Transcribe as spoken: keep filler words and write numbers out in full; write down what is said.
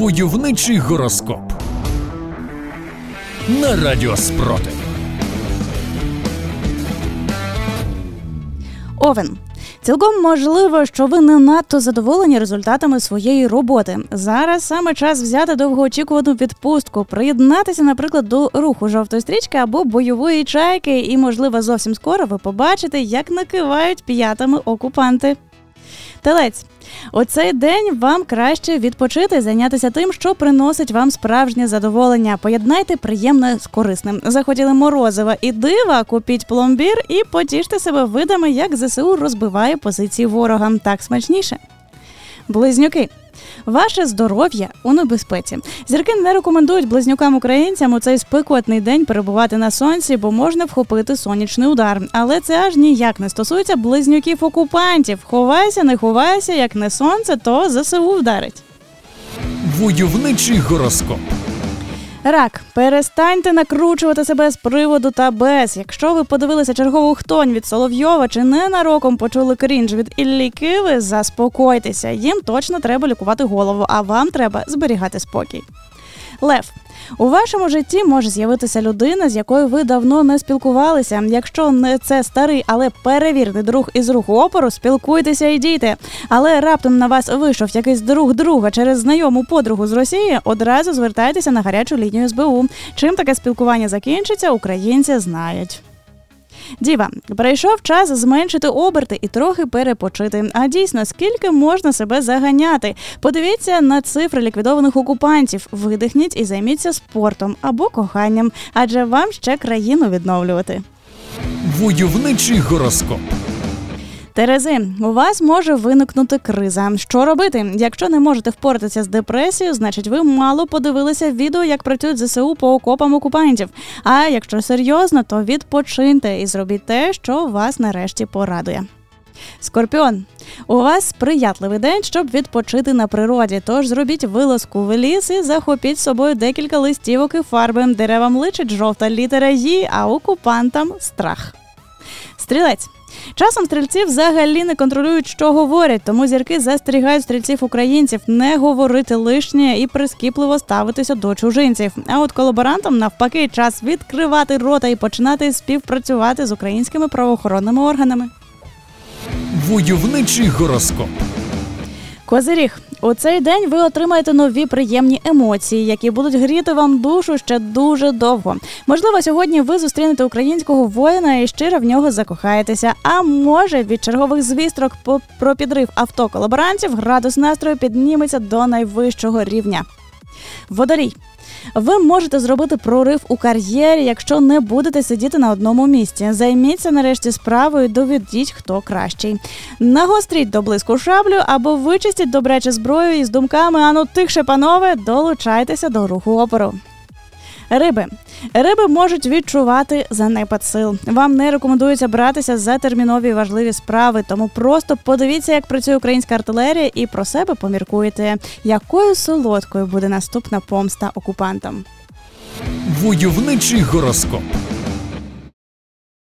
Войовничий гороскоп на радіо Спротив. Овен. Цілком можливо, що ви не надто задоволені результатами своєї роботи. Зараз саме час взяти довгоочікувану відпустку, приєднатися, наприклад, до руху жовтої стрічки або бойової чайки, і, можливо, зовсім скоро ви побачите, як накивають п'ятами окупанти. Телець. У цей день вам краще відпочити, зайнятися тим, що приносить вам справжнє задоволення. Поєднайте приємне з корисним. Захотіли морозива і дива, купіть пломбір і потіште себе видами, як зе се у розбиває позиції ворога. Так смачніше. Близнюки. Ваше здоров'я у небезпеці. Зірки не рекомендують близнюкам-українцям у цей спекотний день перебувати на сонці, бо можна вхопити сонячний удар. Але це аж ніяк не стосується близнюків-окупантів. Ховайся, не ховайся, як не сонце, то зе се у вдарить. Войовничий гороскоп. Рак. Перестаньте накручувати себе з приводу та без. Якщо ви подивилися чергову хтонь від Соловйова чи ненароком почули крінж від Іллі Киви, заспокойтеся. Їм точно треба лікувати голову, а вам треба зберігати спокій. Лев. У вашому житті може з'явитися людина, з якою ви давно не спілкувалися. Якщо не це старий, але перевірний друг із руху опору, спілкуйтеся і дійте. Але раптом на вас вийшов якийсь друг друга через знайому подругу з Росії, одразу звертайтеся на гарячу лінію ес бе у. Чим таке спілкування закінчиться, українці знають. Діва. Прийшов час зменшити оберти і трохи перепочити. А дійсно, скільки можна себе заганяти? Подивіться на цифри ліквідованих окупантів, видихніть і займіться спортом або коханням, адже вам ще країну відновлювати. Войовничий гороскоп. Терези, у вас може виникнути криза. Що робити? Якщо не можете впоратися з депресією, значить ви мало подивилися відео, як працюють зе се у по окопам окупантів. А якщо серйозно, то відпочиньте і зробіть те, що вас нарешті порадує. Скорпіон. У вас сприятливий день, щоб відпочити на природі, тож зробіть вилазку в ліс і захопіть з собою декілька листівок і фарби. Деревам личить жовта літера «Ї», а окупантам – страх. Стрілець. Часом стрільці взагалі не контролюють, що говорять, тому зірки застерігають стрільців-українців не говорити лишнє і прискіпливо ставитися до чужинців. А от колаборантам, навпаки, час відкривати рота і починати співпрацювати з українськими правоохоронними органами. Войовничий гороскоп. Козиріг. У цей день ви отримаєте нові приємні емоції, які будуть гріти вам душу ще дуже довго. Можливо, сьогодні ви зустрінете українського воїна і щиро в нього закохаєтеся. А може, від чергових звісток про підрив авто колаборантів градус настрою підніметься до найвищого рівня. Водолій. Ви можете зробити прорив у кар'єрі, якщо не будете сидіти на одному місці. Займіться нарешті справою, доведіть, хто кращий. Нагостріть до блиску шаблю або вичистіть добряче зброю із думками «Ану тихше, панове!» долучайтеся до руху опору. Риби. Риби можуть відчувати занепад сил. Вам не рекомендується братися за термінові важливі справи, тому просто подивіться, як працює українська артилерія, і про себе поміркуйте, якою солодкою буде наступна помста окупантам. Войовничий гороскоп.